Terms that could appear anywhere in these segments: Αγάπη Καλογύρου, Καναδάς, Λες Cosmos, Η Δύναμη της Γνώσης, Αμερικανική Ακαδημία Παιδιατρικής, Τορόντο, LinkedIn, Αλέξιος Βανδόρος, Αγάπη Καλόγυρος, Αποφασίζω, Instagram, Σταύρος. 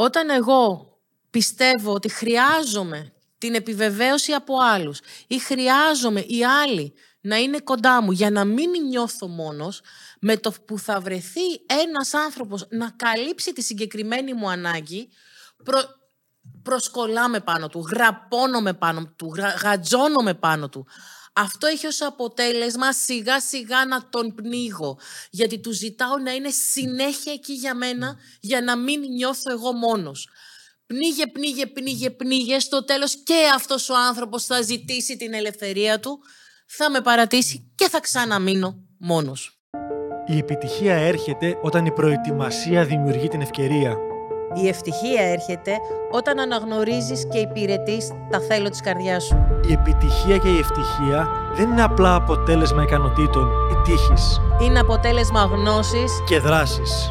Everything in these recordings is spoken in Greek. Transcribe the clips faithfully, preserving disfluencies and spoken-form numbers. όταν εγώ πιστεύω ότι χρειάζομαι την επιβεβαίωση από άλλους ή χρειάζομαι οι άλλοι να είναι κοντά μου για να μην νιώθω μόνος, με το που θα βρεθεί ένας άνθρωπος να καλύψει τη συγκεκριμένη μου ανάγκη, προ... προσκολάμε πάνω του, γραπώνομαι πάνω του, γρα... γατζώνομαι πάνω του. Αυτό έχει ως αποτέλεσμα σιγά σιγά να τον πνίγω, γιατί του ζητάω να είναι συνέχεια εκεί για μένα για να μην νιώθω εγώ μόνος. Πνίγε, πνίγε, πνίγε, πνίγε, στο τέλος και αυτός ο άνθρωπος θα ζητήσει την ελευθερία του, θα με παρατήσει και θα ξαναμείνω μόνος. Η επιτυχία έρχεται όταν η προετοιμασία δημιουργεί την ευκαιρία. Η ευτυχία έρχεται όταν αναγνωρίζεις και υπηρετείς τα θέλω της καρδιάς σου. Η επιτυχία και η ευτυχία δεν είναι απλά αποτέλεσμα ικανοτήτων ή τύχης. Είναι αποτέλεσμα γνώσης και δράσης.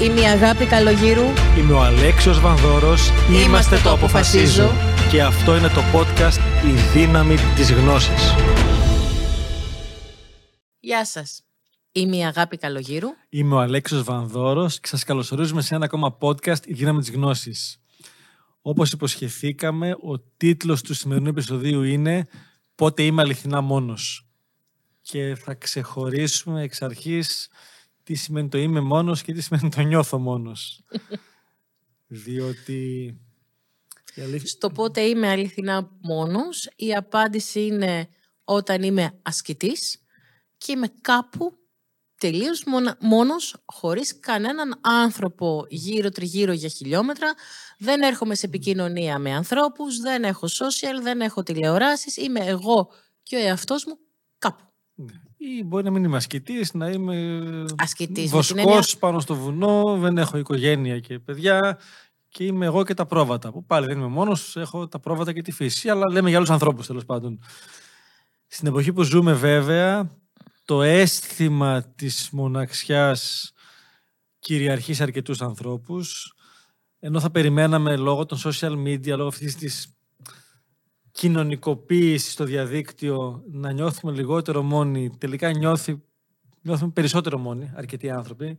Είμαι η Αγάπη Καλογύρου. Είμαι ο Αλέξιος Βανδόρος. Είμαστε, Είμαστε το Αποφασίζω. Και αυτό είναι το podcast «Η Δύναμη της Γνώσης». Γεια σας. Είμαι η Αγάπη Καλογύρου. Είμαι ο Αλέξιος Βανδόρος και σας καλωσορίζουμε σε ένα ακόμα podcast «Η Δύναμη της Γνώσης». Όπως υποσχεθήκαμε, ο τίτλος του σημερινού επεισοδίου είναι «Πότε είμαι αληθινά μόνος». Και θα ξεχωρίσουμε εξ αρχής τι σημαίνει το «είμαι μόνος» και τι σημαίνει το «νιώθω μόνος». Διότι... Στο πότε είμαι αληθινά μόνος, η απάντηση είναι όταν είμαι ασκητής και είμαι κάπου τελείως μόνος, χωρίς κανέναν άνθρωπο γύρω-τριγύρω για χιλιόμετρα. Δεν έρχομαι σε επικοινωνία με ανθρώπους, δεν έχω social, δεν έχω τηλεοράσεις. Είμαι εγώ και ο εαυτός μου κάπου. Ή μπορεί να μην είμαι ασκητής, να είμαι ασκητής, βοσκός πάνω στο βουνό, δεν έχω οικογένεια και παιδιά. Και είμαι εγώ και τα πρόβατα. Που πάλι δεν είμαι μόνος, έχω τα πρόβατα και τη φύση. Αλλά λέμε για άλλους ανθρώπους, τέλος πάντων. Στην εποχή που ζούμε, βέβαια, το αίσθημα της μοναξιάς κυριαρχεί σε αρκετούς ανθρώπους. Ενώ θα περιμέναμε λόγω των social media, λόγω αυτής της κοινωνικοποίησης στο διαδίκτυο, να νιώθουμε λιγότερο μόνοι. Τελικά νιώθει, νιώθουμε περισσότερο μόνοι, αρκετοί άνθρωποι.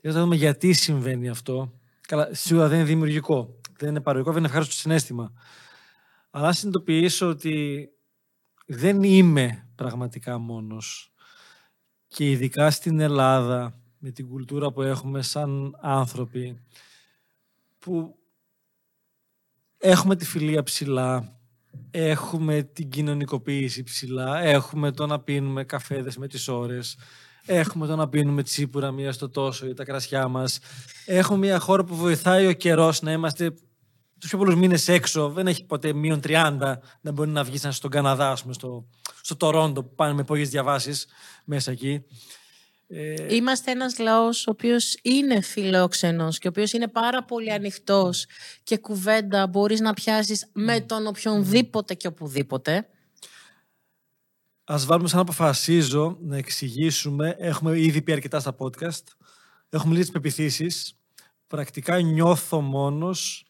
Και θα δούμε γιατί συμβαίνει αυτό. Καλά, σίγουρα δεν είναι δημιουργικό, δεν είναι παροϊκό, δεν είναι ευχάριστο συναίσθημα. Αλλά συνειδητοποιήσω ότι δεν είμαι πραγματικά μόνος. Και ειδικά στην Ελλάδα, με την κουλτούρα που έχουμε σαν άνθρωποι, που έχουμε τη φιλία ψηλά, έχουμε την κοινωνικοποίηση ψηλά, έχουμε το να πίνουμε καφέδες με τις ώρες, έχουμε το να πίνουμε τσίπουρα μία στο τόσο ή τα κρασιά μας. Έχουμε μια χώρα που βοηθάει ο καιρός να είμαστε τους πιο πολλούς μήνες έξω. Δεν έχει ποτέ μείον τριάντα, δεν μπορεί να βγεις στον Καναδά, ας πούμε, στο, στο Τορόντο που πάνε με υπόγειες διαβάσεις μέσα εκεί. Είμαστε ένας λαός ο οποίος είναι φιλόξενος και ο οποίος είναι πάρα πολύ ανοιχτός και κουβέντα μπορείς να πιάσεις με τον οποιονδήποτε και οπουδήποτε. Ας βάλουμε σαν αποφασίζω να εξηγήσουμε, έχουμε ήδη πει αρκετά στα podcast, έχουμε λίγες πεποιθήσεις, πρακτικά νιώθω μόνος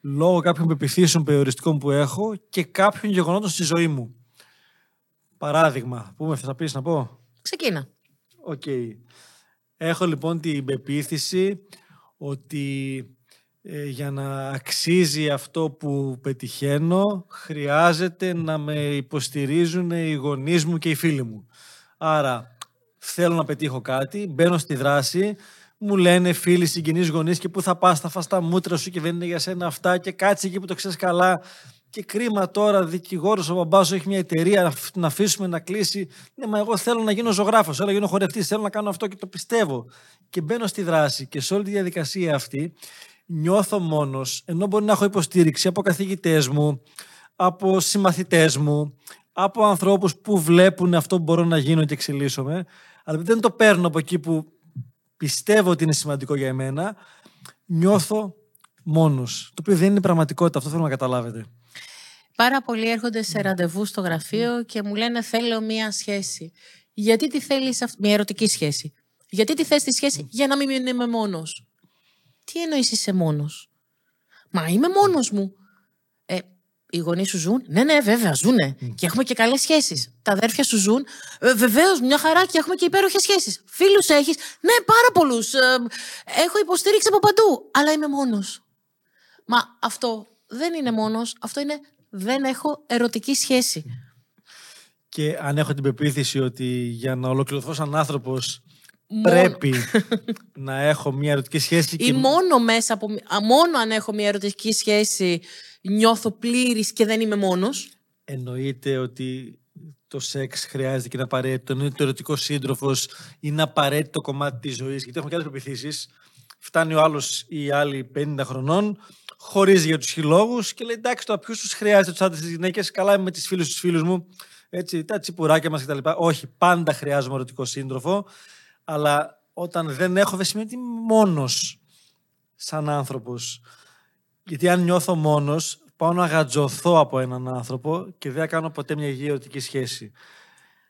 λόγω κάποιων πεποιθήσεων περιοριστικών που έχω και κάποιων γεγονότων στη ζωή μου. Παράδειγμα, πούμε, θα πεις να πω. Ξεκίνα. Οκ. Okay. Έχω λοιπόν την πεποίθηση ότι ε, για να αξίζει αυτό που πετυχαίνω χρειάζεται να με υποστηρίζουν οι γονείς μου και οι φίλοι μου. Άρα θέλω να πετύχω κάτι, μπαίνω στη δράση, μου λένε φίλοι, συγγενείς, γονείς και πού θα πας, θα φας τα μούτρα σου και δεν είναι για σένα αυτά και κάτσε εκεί που το ξέρεις καλά και κρίμα τώρα, δικηγόρος ο μπαμπάς σου έχει μια εταιρεία να αφήσουμε να κλείσει. Ναι, μα εγώ θέλω να γίνω ζωγράφος, θέλω να γίνω χορευτής, θέλω να κάνω αυτό και το πιστεύω. Και μπαίνω στη δράση και σε όλη τη διαδικασία αυτή νιώθω μόνος, ενώ μπορεί να έχω υποστήριξη από καθηγητές μου, από συμμαθητές μου, από ανθρώπους που βλέπουν αυτό που μπορώ να γίνω και εξελίσσομαι, αλλά δεν το παίρνω από εκεί που πιστεύω ότι είναι σημαντικό για εμένα, νιώθω μόνος, το οποίο δεν είναι πραγματικότητα, αυτό θέλω να καταλάβετε. Πάρα πολλοί έρχονται σε ραντεβού στο γραφείο και μου λένε θέλω μία σχέση. Γιατί τη θέλεις αυ... μια ερωτική σχέση. Γιατί τη θες τη σχέση mm. για να μην είμαι μόνος. Τι εννοείς είσαι μόνος? Μα είμαι μόνος μου. Ε, οι γονείς σου ζουν. Ναι, ναι, βέβαια, ζουνε. Mm. Και έχουμε και καλές σχέσεις. Τα αδέρφια σου ζουν. Ε, βεβαίως, μια χαρά, και έχουμε και υπέροχες σχέσεις. Φίλους έχεις. Ναι, πάρα πολλούς. Ε, έχω υποστήριξη από παντού. Αλλά είμαι μόνος. Μα αυτό δεν είναι μόνος. Αυτό είναι δεν έχω ερωτική σχέση. Και αν έχω την πεποίθηση ότι για να ολοκληρωθώ σαν άνθρωπος μόνο... πρέπει να έχω μια ερωτική σχέση. Ή και... μόνο, μέσα από... μόνο αν έχω μια ερωτική σχέση νιώθω πλήρης και δεν είμαι μόνος. Εννοείται ότι το σεξ χρειάζεται και είναι απαραίτητο. Εννοείται ότι ο ερωτικός σύντροφος είναι απαραίτητο κομμάτι της ζωής. Γιατί έχουμε και άλλες πεποιθήσεις. Φτάνει ο άλλος ή οι άλλοι πενήντα χρονών, χωρίζει για τους χιλόγους και λέει εντάξει, το ποιου τους χρειάζεται, τους άντρες, τις γυναίκες, καλά με τις φίλες τους φίλους μου. Έτσι, τα τσιπουράκια μας κτλ. Όχι, πάντα χρειάζομαι ερωτικό σύντροφο, αλλά όταν δεν έχω, δεν σημαίνει ότι είμαι μόνος σαν άνθρωπος. Γιατί αν νιώθω μόνος, πάω να γατζωθώ από έναν άνθρωπο και δεν κάνω ποτέ μια υγιή ερωτική σχέση.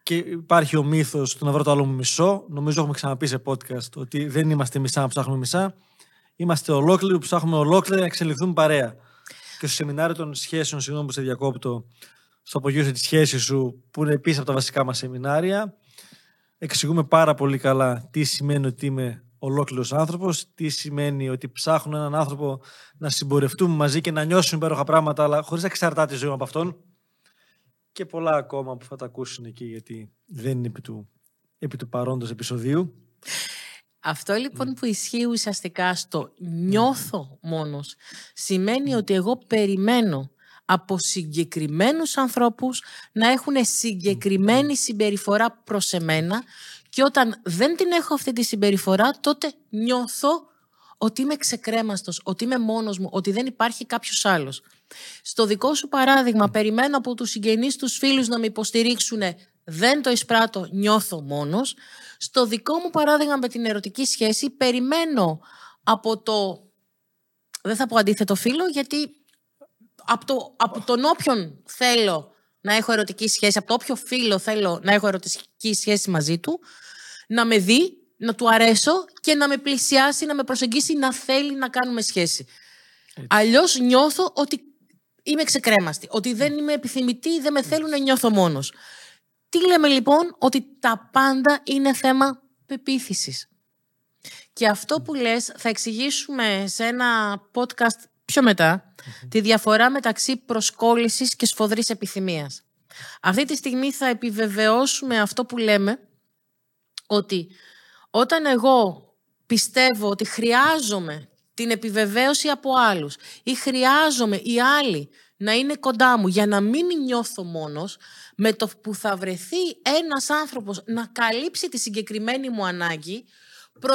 Και υπάρχει ο μύθος του να βρω το άλλο μου μισό. Νομίζω έχουμε ξαναπεί σε podcast ότι δεν είμαστε μισά να ψάχνουμε μισά. Είμαστε ολόκληροι που ψάχνουμε ολόκληροι να εξελιχθούμε παρέα. Και στο σεμινάριο των σχέσεων, συγγνώμη που σε διακόπτω, στο απογείωση της σχέσης σου, που είναι επίσης από τα βασικά μας σεμινάρια, εξηγούμε πάρα πολύ καλά τι σημαίνει ότι είμαι ολόκληρος άνθρωπος, τι σημαίνει ότι ψάχνω έναν άνθρωπο να συμπορευτούμε μαζί και να νιώσουμε υπέροχα πράγματα, αλλά χωρίς να εξαρτάται η ζωή από αυτόν. Και πολλά ακόμα που θα τα ακούσουν εκεί, γιατί δεν είναι επί του, επί του παρόντος επεισοδίου. Αυτό λοιπόν mm. που ισχύει ουσιαστικά στο νιώθω μόνος, σημαίνει mm. ότι εγώ περιμένω από συγκεκριμένους ανθρώπους να έχουν συγκεκριμένη συμπεριφορά προς εμένα, και όταν δεν την έχω αυτή τη συμπεριφορά, τότε νιώθω ότι είμαι ξεκρέμαστος, ότι είμαι μόνος μου, ότι δεν υπάρχει κάποιος άλλος. Στο δικό σου παράδειγμα, περιμένω από τους συγγενείς, τους φίλους να με υποστηρίξουν, δεν το εισπράττω, νιώθω μόνος. Στο δικό μου παράδειγμα με την ερωτική σχέση, περιμένω από το, δεν θα πω αντίθετο φίλο, γιατί Από, το, από τον όποιον θέλω να έχω ερωτική σχέση, από το όποιο φίλο θέλω να έχω ερωτική σχέση μαζί του, να με δει, να του αρέσω και να με πλησιάσει, να με προσεγγίσει, να θέλει να κάνουμε σχέση. Έτσι. Αλλιώς νιώθω ότι είμαι ξεκρέμαστη, ότι δεν είμαι επιθυμητή, δεν με θέλουν, νιώθω μόνος. Τι λέμε λοιπόν? Ότι τα πάντα είναι θέμα πεποίθησης. Και αυτό που λες θα εξηγήσουμε σε ένα podcast πιο μετά, mm-hmm. τη διαφορά μεταξύ προσκόλλησης και σφοδρής επιθυμίας. Αυτή τη στιγμή θα επιβεβαιώσουμε αυτό που λέμε, ότι όταν εγώ πιστεύω ότι χρειάζομαι την επιβεβαίωση από άλλους ή χρειάζομαι οι άλλοι να είναι κοντά μου για να μην νιώθω μόνος, με το που θα βρεθεί ένας άνθρωπος να καλύψει τη συγκεκριμένη μου ανάγκη, προ...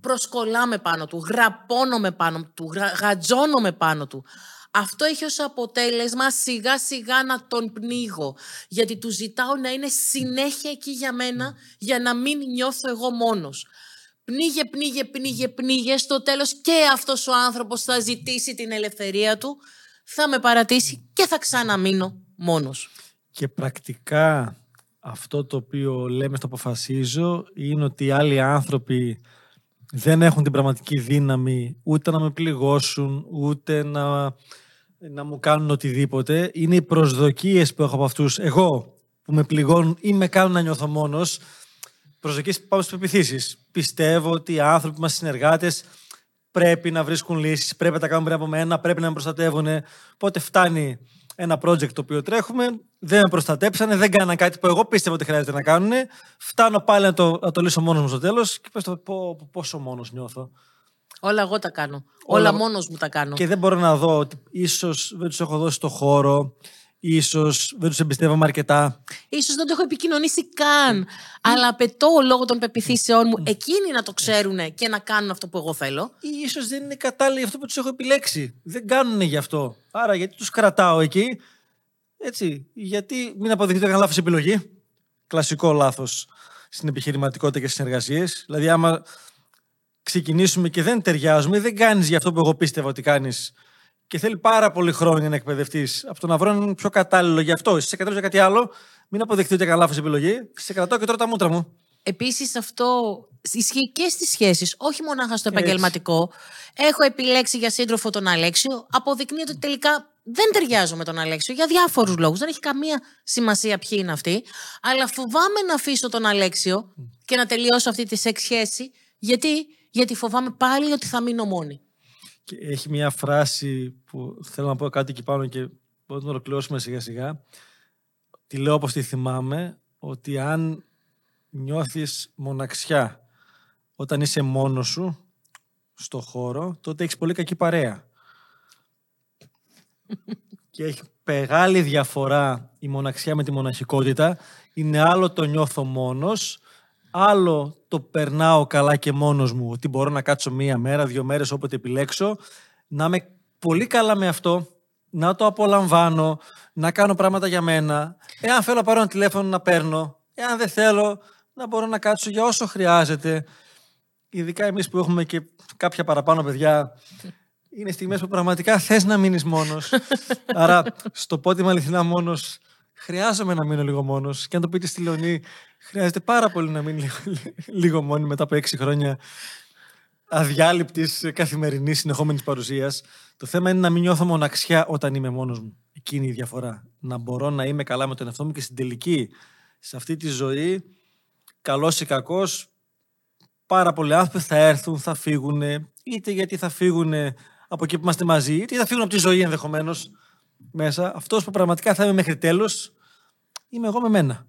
προσκολάμε πάνω του, γραπώνομαι πάνω του, γρα, γατζώνομαι πάνω του. Αυτό έχει ως αποτέλεσμα σιγά σιγά να τον πνίγω, γιατί του ζητάω να είναι συνέχεια εκεί για μένα, για να μην νιώθω εγώ μόνος. Πνίγε, πνίγε, πνίγε, πνίγε, στο τέλος και αυτός ο άνθρωπος θα ζητήσει την ελευθερία του, θα με παρατήσει και θα ξαναμείνω μόνος. Και πρακτικά αυτό το οποίο λέμε στο αποφασίζω είναι ότι οι άλλοι άνθρωποι δεν έχουν την πραγματική δύναμη ούτε να με πληγώσουν, ούτε να, να μου κάνουν οτιδήποτε. Είναι οι προσδοκίες που έχω από αυτούς, εγώ, που με πληγώνουν ή με κάνουν να νιώθω μόνος. Προσδοκίες που πάμε στις πεποιθήσεις. Πιστεύω ότι οι άνθρωποι μας, συνεργάτες, πρέπει να βρίσκουν λύσεις, πρέπει να τα κάνουν πριν από μένα, πρέπει να με προστατεύουν. Οπότε φτάνει ένα project το οποίο τρέχουμε, δεν με προστατέψανε, δεν κάνανε κάτι που εγώ πίστευα ότι χρειάζεται να κάνουν. Φτάνω πάλι να το, να το λύσω μόνος μου στο τέλος και πες το πω, πόσο μόνος νιώθω. Όλα εγώ τα κάνω. Όλα, Όλα μόνος μου τα κάνω. Και δεν μπορώ να δω ότι ίσως δεν τους έχω δώσει το χώρο, ίσως δεν τους εμπιστεύομαι αρκετά. Ίσως δεν το έχω επικοινωνήσει καν. Mm. Αλλά απαιτώ λόγω των πεποιθήσεών μου mm. εκείνοι να το ξέρουν mm. και να κάνουν αυτό που εγώ θέλω. Ή ίσως δεν είναι κατάλληλοι αυτό που τους έχω επιλέξει. Δεν κάνουν γι' αυτό. Άρα γιατί τους κρατάω εκεί. Έτσι. Γιατί μην αποδειχτεί ότι έκανα λάθος επιλογή. Κλασικό λάθος στην επιχειρηματικότητα και στις συνεργασίες. Δηλαδή, άμα ξεκινήσουμε και δεν ταιριάζουμε, δεν κάνεις γι' αυτό που εγώ πίστευα ότι κάνεις. Και θέλει πάρα πολύ χρόνο να εκπαιδευτείς από το να βρω έναν πιο κατάλληλο γι' αυτό. Εσύ είσαι κατάλληλος για κάτι άλλο, Μην αποδεχτεί ότι έκανα λάθος επιλογή. Σε κρατάω και τώρα τα μούτρα μου. Επίσης, αυτό ισχύει και στις σχέσεις, όχι μονάχα στο επαγγελματικό. Έτσι. Έχω επιλέξει για σύντροφο τον Αλέξιο. Αποδεικνύεται ότι τελικά δεν ταιριάζω με τον Αλέξιο για διάφορους λόγους. Δεν έχει καμία σημασία ποιοι είναι αυτοί. Αλλά φοβάμαι να αφήσω τον Αλέξιο και να τελειώσω αυτή τη σεξ σχέση. Γιατί? Γιατί φοβάμαι πάλι ότι θα μείνω μόνη. Και έχει μια φράση που θέλω να πω κάτι εκεί πάνω και μπορούμε να ολοκληρώσουμε σιγά-σιγά. Τη λέω όπως τη θυμάμαι, ότι αν νιώθεις μοναξιά όταν είσαι μόνος σου στο χώρο, τότε έχεις πολύ κακή παρέα. Και έχει μεγάλη διαφορά η μοναξιά με τη μοναχικότητα. Είναι άλλο το νιώθω μόνος, άλλο το περνάω καλά και μόνος μου, ότι μπορώ να κάτσω μία μέρα, δύο μέρες, όποτε επιλέξω, να είμαι πολύ καλά με αυτό, να το απολαμβάνω, να κάνω πράγματα για μένα. Εάν θέλω να πάρω ένα τηλέφωνο να παίρνω, εάν δεν θέλω να μπορώ να κάτσω για όσο χρειάζεται. Ειδικά εμείς που έχουμε και κάποια παραπάνω παιδιά, είναι στιγμές που πραγματικά θες να μείνεις μόνος. Άρα στο πόντιμα αληθινά μόνος χρειάζομαι να μείνω λίγο μόνος. Και αν το πείτε στη Λεωνή, χρειάζεται πάρα πολύ να μείνει λίγο, λίγο μόνη μετά από έξι χρόνια αδιάλειπτης καθημερινής συνεχόμενης παρουσίας. Το θέμα είναι να μην νιώθω μοναξιά όταν είμαι μόνος μου. Εκείνη η διαφορά. Να μπορώ να είμαι καλά με τον εαυτό μου και στην τελική, σε αυτή τη ζωή, καλός ή κακός, πάρα πολλοί άνθρωποι θα έρθουν, θα φύγουν, είτε γιατί θα φύγουν από εκεί που είμαστε μαζί, είτε θα φύγουν από τη ζωή ενδεχομένως μέσα. Αυτός που πραγματικά θα είμαι μέχρι τέλος, είμαι εγώ με μένα.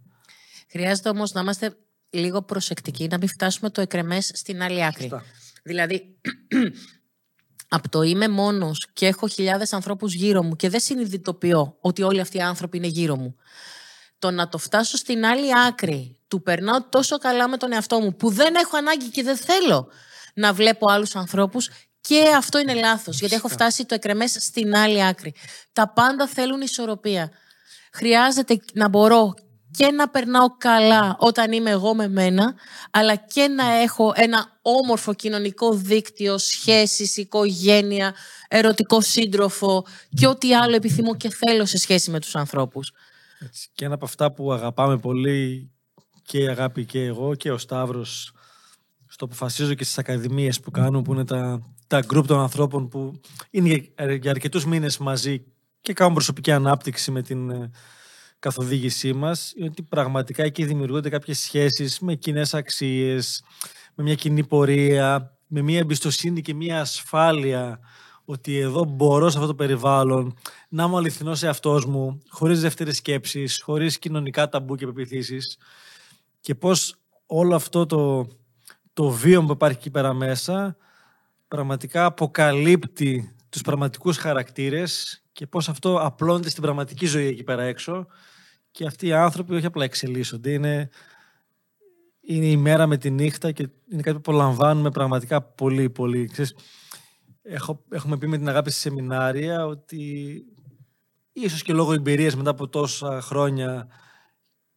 Χρειάζεται όμως να είμαστε λίγο προσεκτικοί, να μην φτάσουμε το εκρεμές στην άλλη άκρη. Φυστά. Δηλαδή, από το είμαι μόνος και έχω χιλιάδες ανθρώπους γύρω μου και δεν συνειδητοποιώ ότι όλοι αυτοί οι άνθρωποι είναι γύρω μου. Το να το φτάσω στην άλλη άκρη, του περνάω τόσο καλά με τον εαυτό μου που δεν έχω ανάγκη και δεν θέλω να βλέπω άλλους ανθρώπους, και αυτό είναι λάθος, γιατί έχω φτάσει το εκρεμές στην άλλη άκρη. Τα πάντα θέλουν ισορροπία. Χρειάζεται να μπορώ και να περνάω καλά όταν είμαι εγώ με μένα, αλλά και να έχω ένα όμορφο κοινωνικό δίκτυο, σχέσεις, οικογένεια, ερωτικό σύντροφο και ό,τι άλλο επιθυμώ και θέλω σε σχέση με τους ανθρώπους. Έτσι, και ένα από αυτά που αγαπάμε πολύ και η Αγάπη και εγώ και ο Σταύρος στο Αποφασίζω και στις ακαδημίες που κάνουν, που είναι τα, τα group των ανθρώπων που είναι για αρκετούς μήνες μαζί και κάνουν προσωπική ανάπτυξη με την καθοδήγησή μας, είναι ότι πραγματικά εκεί δημιουργούνται κάποιες σχέσεις με κοινές αξίες, με μια κοινή πορεία, με μια εμπιστοσύνη και μια ασφάλεια ότι εδώ μπορώ σε αυτό το περιβάλλον να είμαι αληθινός εαυτός μου, χωρίς δεύτερες σκέψεις, χωρίς κοινωνικά ταμπού και πεποιθήσεις, και πώς όλο αυτό το, το βίωμα που υπάρχει εκεί πέρα μέσα πραγματικά αποκαλύπτει τους πραγματικούς χαρακτήρες και πώς αυτό απλώνεται στην πραγματική ζωή εκεί πέρα έξω, και αυτοί οι άνθρωποι όχι απλά εξελίσσονται, είναι, είναι η μέρα με τη νύχτα και είναι κάτι που απολαμβάνουμε πραγματικά πολύ πολύ. Ξέρεις, έχω, έχουμε πει με την Αγάπη στη σεμινάρια ότι ίσως και λόγω εμπειρίας μετά από τόσα χρόνια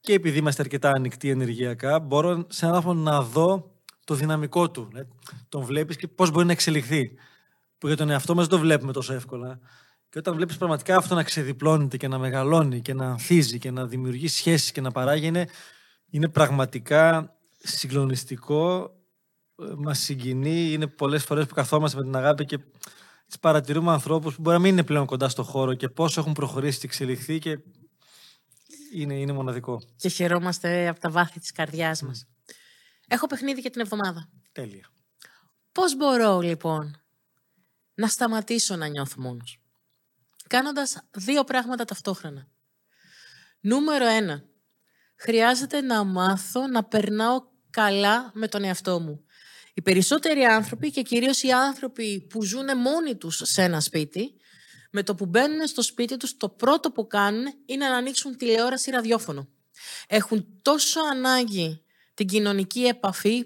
και επειδή είμαστε αρκετά ανοιχτοί ενεργειακά, μπορώ σε έναν άνθρωπο να δω το δυναμικό του, ναι, τον βλέπεις και πώς μπορεί να εξελιχθεί, που για τον εαυτό μας δεν το βλέπουμε τόσο εύκολα. Και όταν βλέπεις πραγματικά αυτό να ξεδιπλώνεται και να μεγαλώνει και να ανθίζει και να δημιουργεί σχέσεις και να παράγει, είναι, είναι πραγματικά συγκλονιστικό, μας συγκινεί. Είναι πολλές φορές που καθόμαστε με την Αγάπη και τις παρατηρούμε ανθρώπους που μπορεί να μην είναι πλέον κοντά στο χώρο και πόσο έχουν προχωρήσει και εξελιχθεί, και είναι, είναι μοναδικό. Και χαιρόμαστε από τα βάθη της καρδιάς μας. Mm. Έχω παιχνίδι για την εβδομάδα. Τέλεια. Πώς μπορώ λοιπόν να σταματήσω να νιώθω μόνος? Κάνοντας δύο πράγματα ταυτόχρονα. Νούμερο ένα. Χρειάζεται να μάθω να περνάω καλά με τον εαυτό μου. Οι περισσότεροι άνθρωποι, και κυρίως οι άνθρωποι που ζουν μόνοι τους σε ένα σπίτι, με το που μπαίνουν στο σπίτι τους, το πρώτο που κάνουν είναι να ανοίξουν τηλεόραση ή ραδιόφωνο. Έχουν τόσο ανάγκη την κοινωνική επαφή,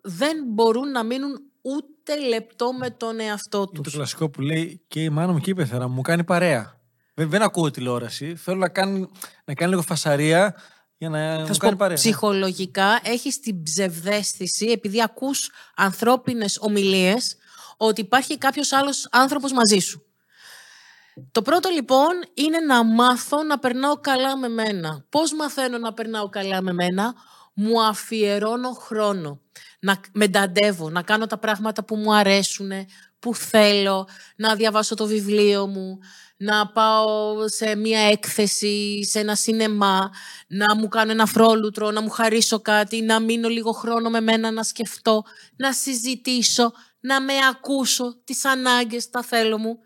δεν μπορούν να μείνουν ούτε λεπτό με τον εαυτό τους. Είναι το κλασικό που λέει και η μάνα μου και η πεθερά μου, μου κάνει παρέα. Δεν, δεν ακούω τηλεόραση, θέλω να κάνει, να κάνει λίγο φασαρία για να μου κάνει παρέα. Ψυχολογικά έχεις την ψευδαίσθηση, επειδή ακούς ανθρώπινες ομιλίες, ότι υπάρχει κάποιος άλλος άνθρωπος μαζί σου. Το πρώτο λοιπόν είναι να μάθω να περνάω καλά με μένα. Πώς μαθαίνω να περνάω καλά με μένα? Μου αφιερώνω χρόνο. Να μενταντεύω, να κάνω τα πράγματα που μου αρέσουν, που θέλω, να διαβάσω το βιβλίο μου, να πάω σε μία έκθεση, σε ένα σινεμά, να μου κάνω ένα φρόλουτρο, να μου χαρίσω κάτι, να μείνω λίγο χρόνο με μένα, να σκεφτώ, να συζητήσω, να με ακούσω, τις ανάγκες, τα θέλω μου.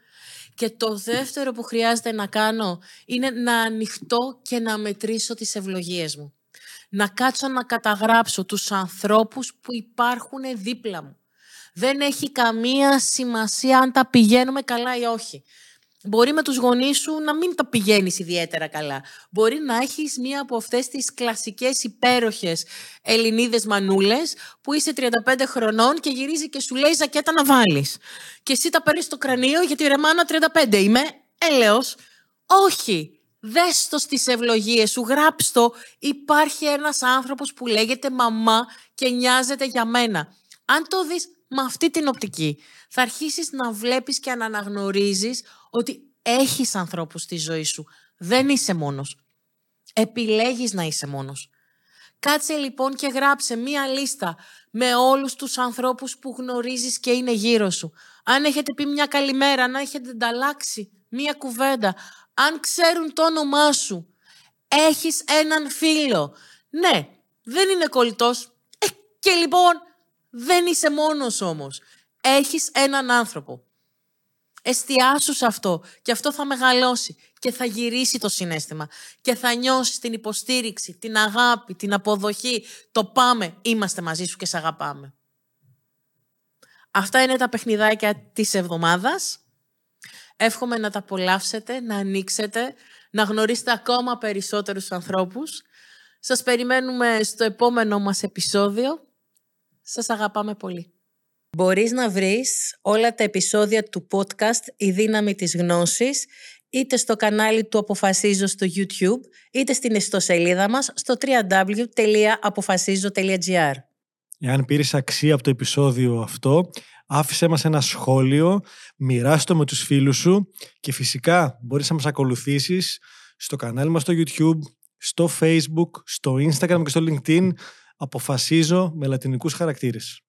Και το δεύτερο που χρειάζεται να κάνω είναι να ανοιχτώ και να μετρήσω τις ευλογίες μου. Να κάτσω να καταγράψω τους ανθρώπους που υπάρχουν δίπλα μου. Δεν έχει καμία σημασία αν τα πηγαίνουμε καλά ή όχι. Μπορεί με τους γονείς σου να μην τα πηγαίνεις ιδιαίτερα καλά. Μπορεί να έχεις μία από αυτές τις κλασικές υπέροχες Ελληνίδες μανούλες που είσαι τριάντα πέντε χρονών και γυρίζει και σου λέει ζακέτα να βάλεις. Και εσύ τα παίρνεις στο κρανίο γιατί ρε μάνα τριάντα πέντε είμαι, έλεος. Όχι. Δες το στις ευλογίες σου, γράψτο, υπάρχει ένας άνθρωπος που λέγεται μαμά και νοιάζεται για μένα. Αν το δεις με αυτή την οπτική, θα αρχίσεις να βλέπεις και να αναγνωρίζεις ότι έχεις ανθρώπους στη ζωή σου. Δεν είσαι μόνος. Επιλέγεις να είσαι μόνος. Κάτσε λοιπόν και γράψε μία λίστα με όλους τους ανθρώπους που γνωρίζεις και είναι γύρω σου. Αν έχετε πει μια καλημέρα, αν έχετε ανταλλάξει μία κουβέντα, αν ξέρουν το όνομά σου, έχεις έναν φίλο. Ναι, δεν είναι κολλητός. Ε, και λοιπόν, δεν είσαι μόνος όμως. Έχεις έναν άνθρωπο. Εστιάσου σε αυτό και αυτό θα μεγαλώσει και θα γυρίσει το συναίσθημα και θα νιώσεις την υποστήριξη, την αγάπη, την αποδοχή. Το πάμε, είμαστε μαζί σου και σε αγαπάμε. Αυτά είναι τα παιχνιδάκια της εβδομάδας. Εύχομαι να τα απολαύσετε, να ανοίξετε, να γνωρίσετε ακόμα περισσότερους ανθρώπους. Σας περιμένουμε στο επόμενο μας επεισόδιο. Σας αγαπάμε πολύ. Μπορείς να βρεις όλα τα επεισόδια του podcast «Η Δύναμη της Γνώσης» είτε στο κανάλι του Αποφασίζω στο YouTube, είτε στην ιστοσελίδα μας στο double-u double-u double-u τελεία αποφασίζω τελεία τζι άρ. Εάν πήρες αξία από το επεισόδιο αυτό, άφησέ μας ένα σχόλιο, μοιράστο με τους φίλους σου και φυσικά μπορείς να μας ακολουθήσεις στο κανάλι μας στο YouTube, στο Facebook, στο Instagram και στο LinkedIn. Αποφασίζω με λατινικούς χαρακτήρες.